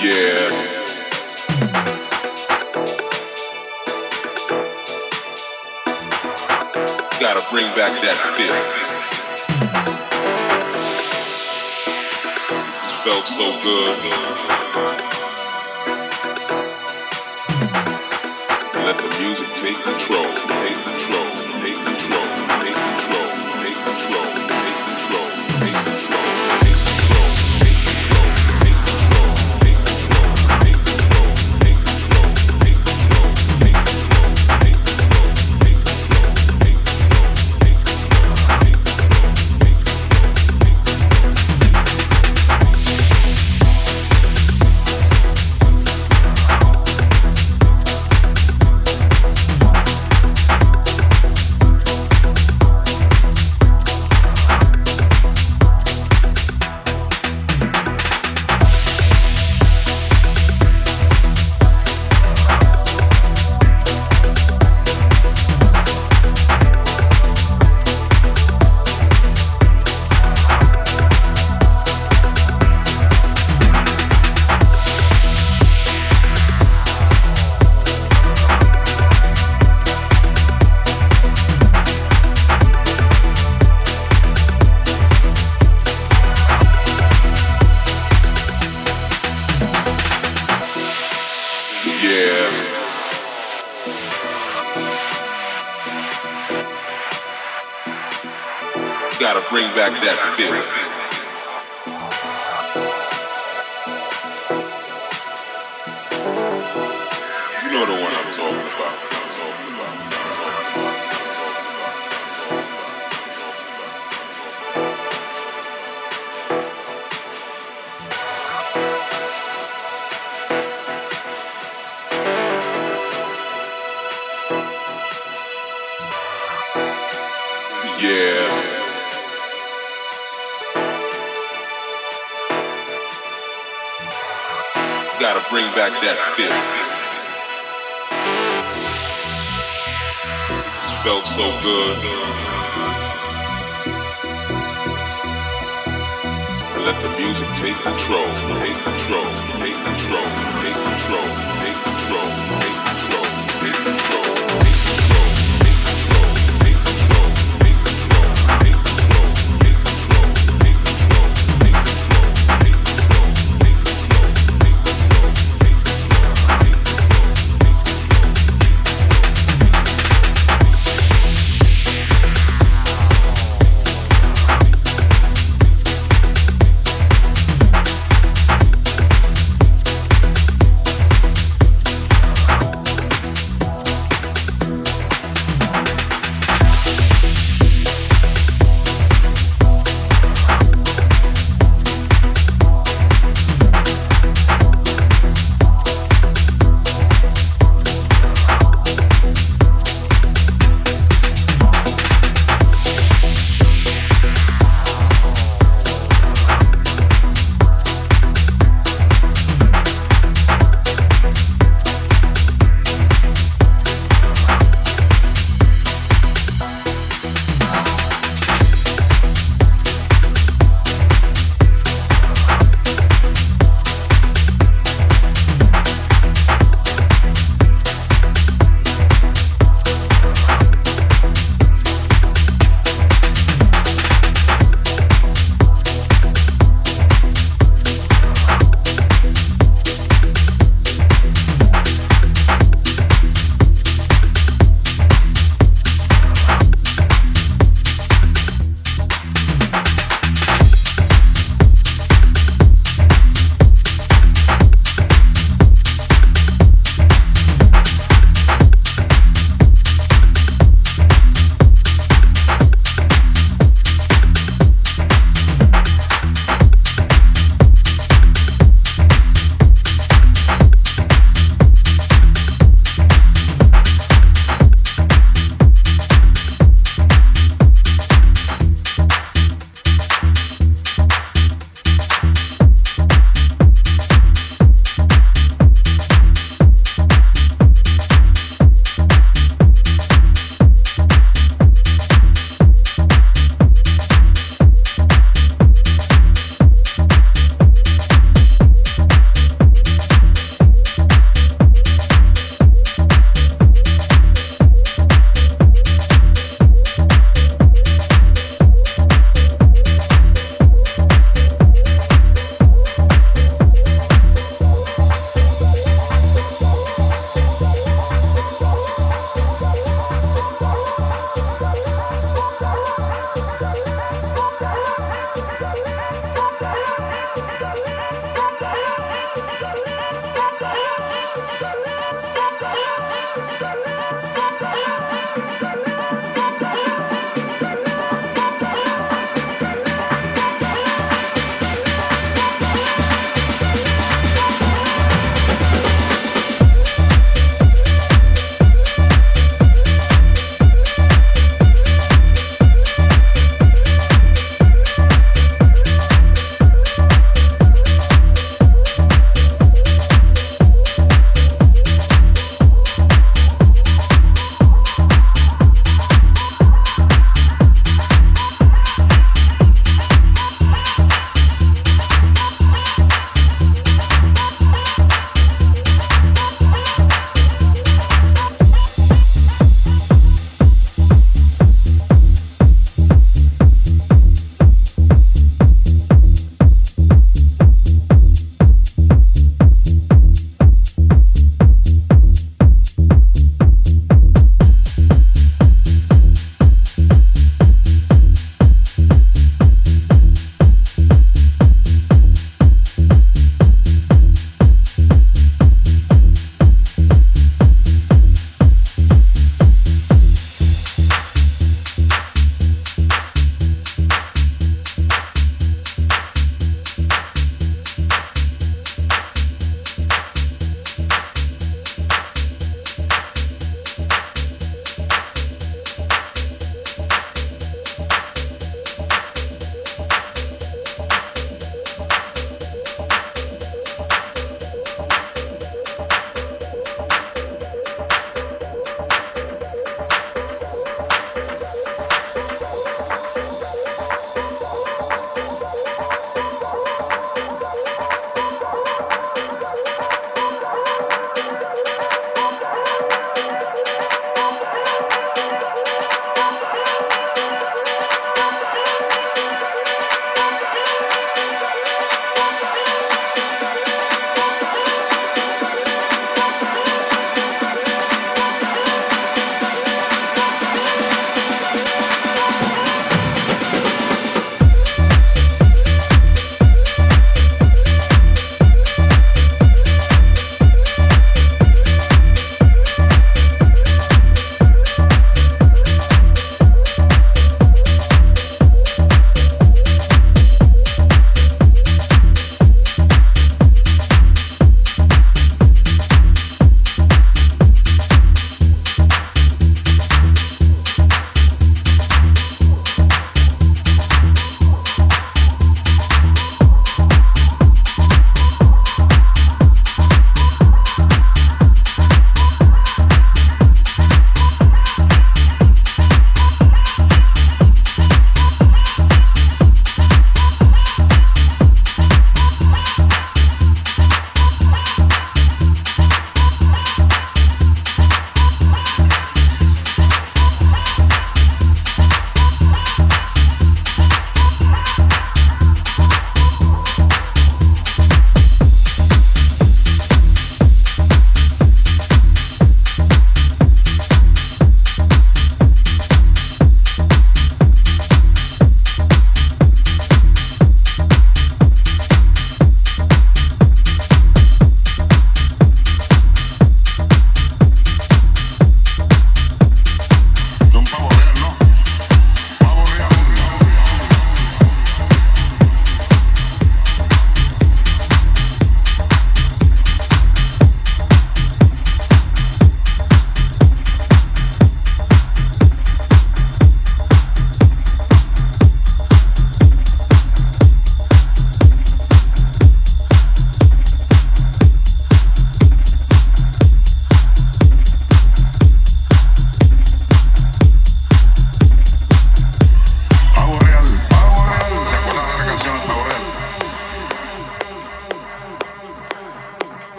Yeah. Gotta bring back that feel. It felt so good. Let the music take control. Take control. Take control. Take control. Take control. Take control. Take control. Gotta bring back that feel. You know the one I'm talking about. Yeah. Gotta bring back that feel. It felt so good. Let the music take control. Take control. Take control. Take control. Take control. Take control. Take control. Take control.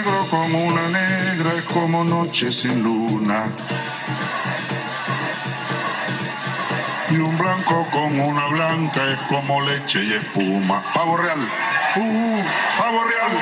negro como una negra, es como noche sin luna. Y un blanco como una blanca, es como leche y espuma. Pavo real, pavo real.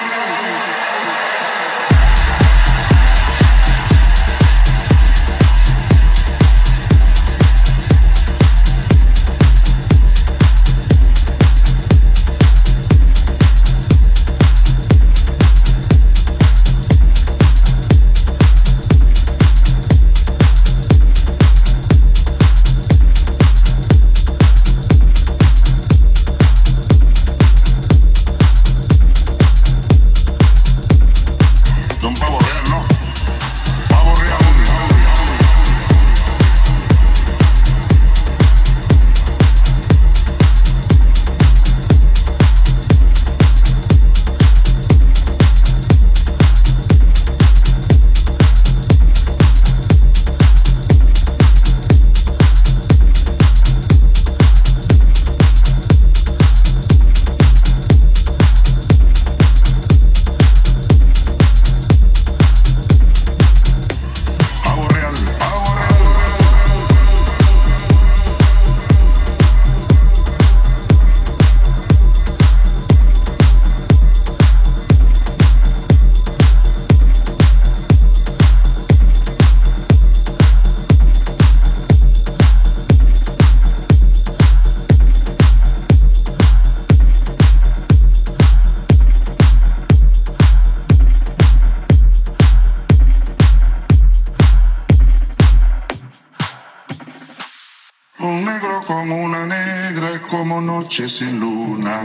Noche sin luna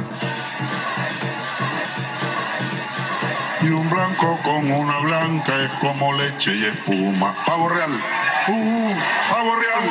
y un blanco con una blanca es como leche y espuma. Pavo real, pavo real.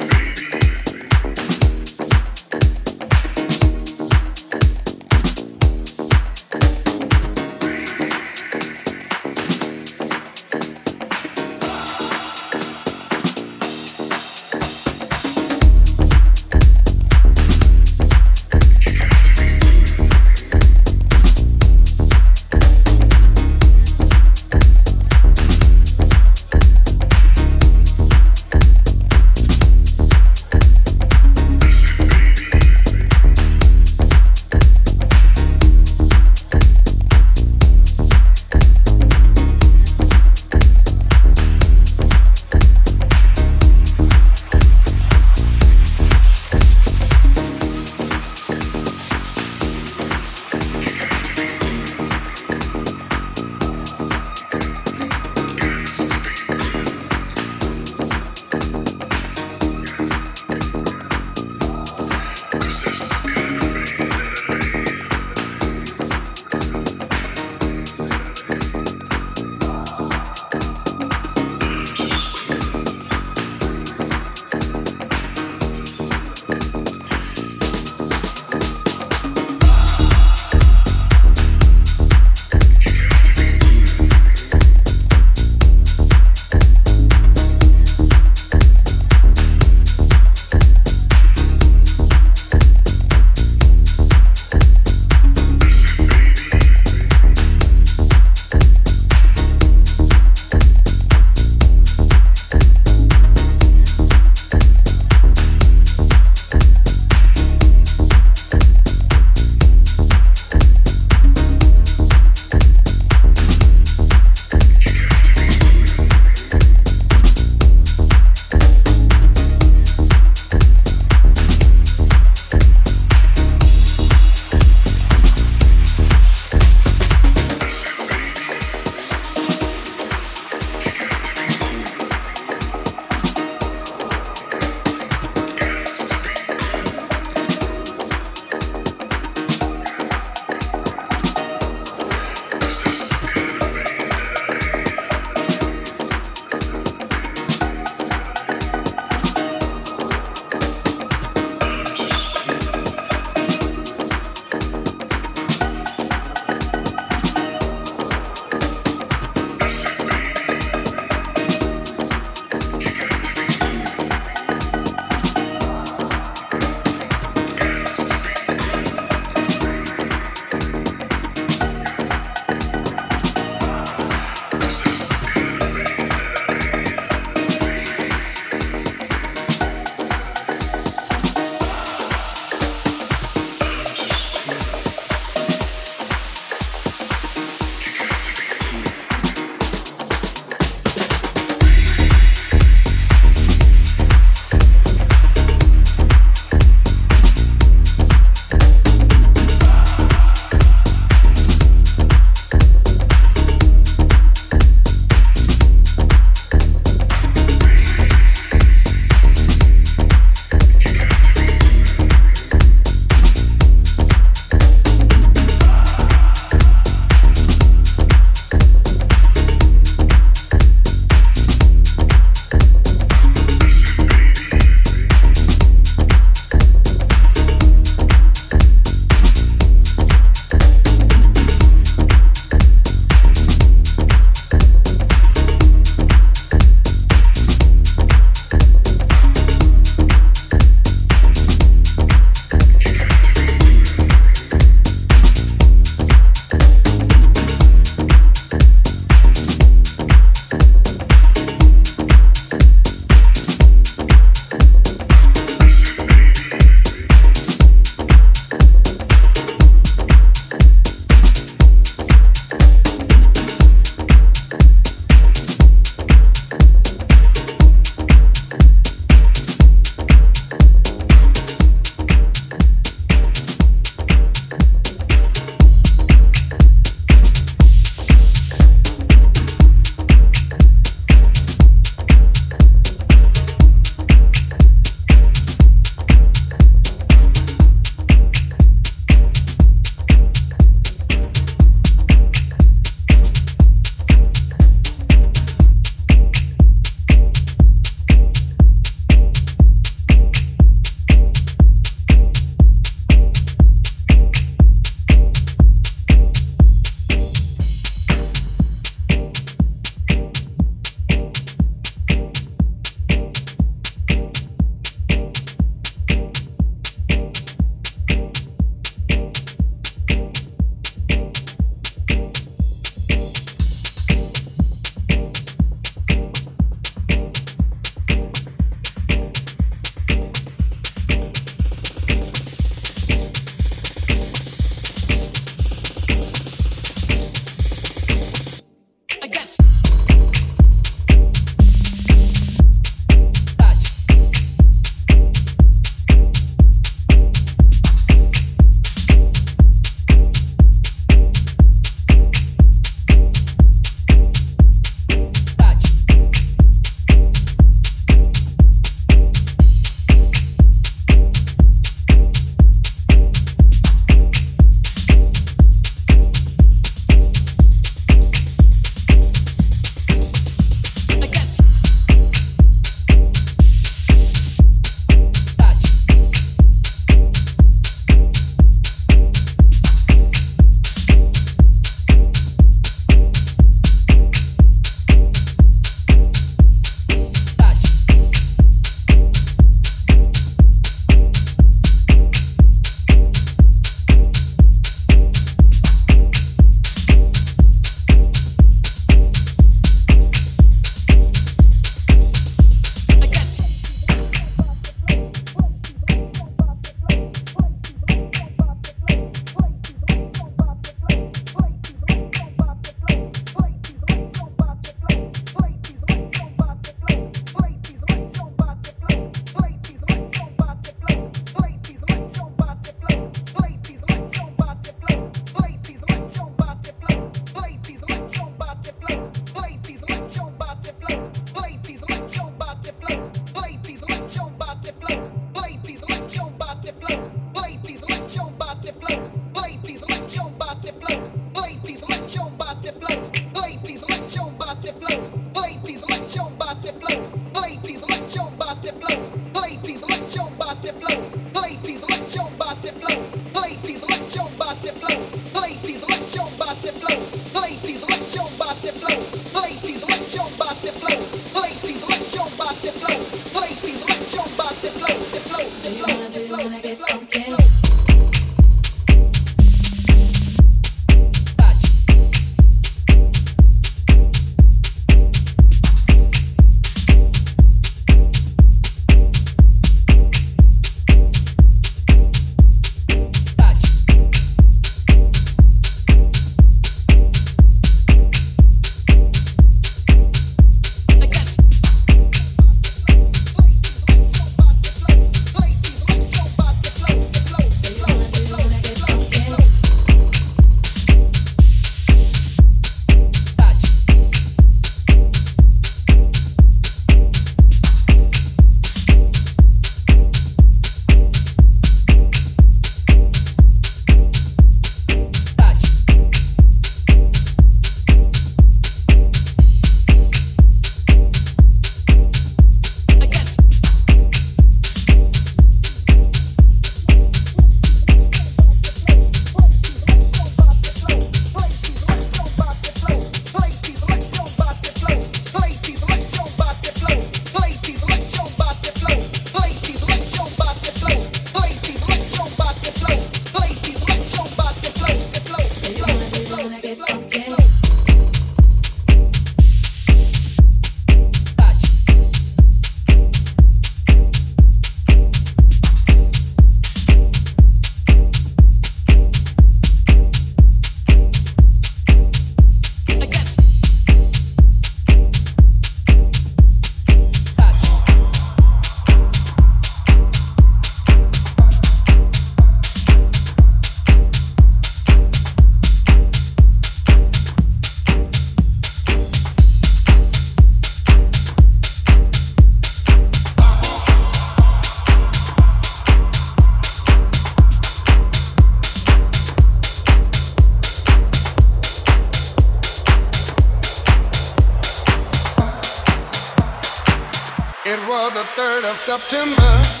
It was the 3rd of September.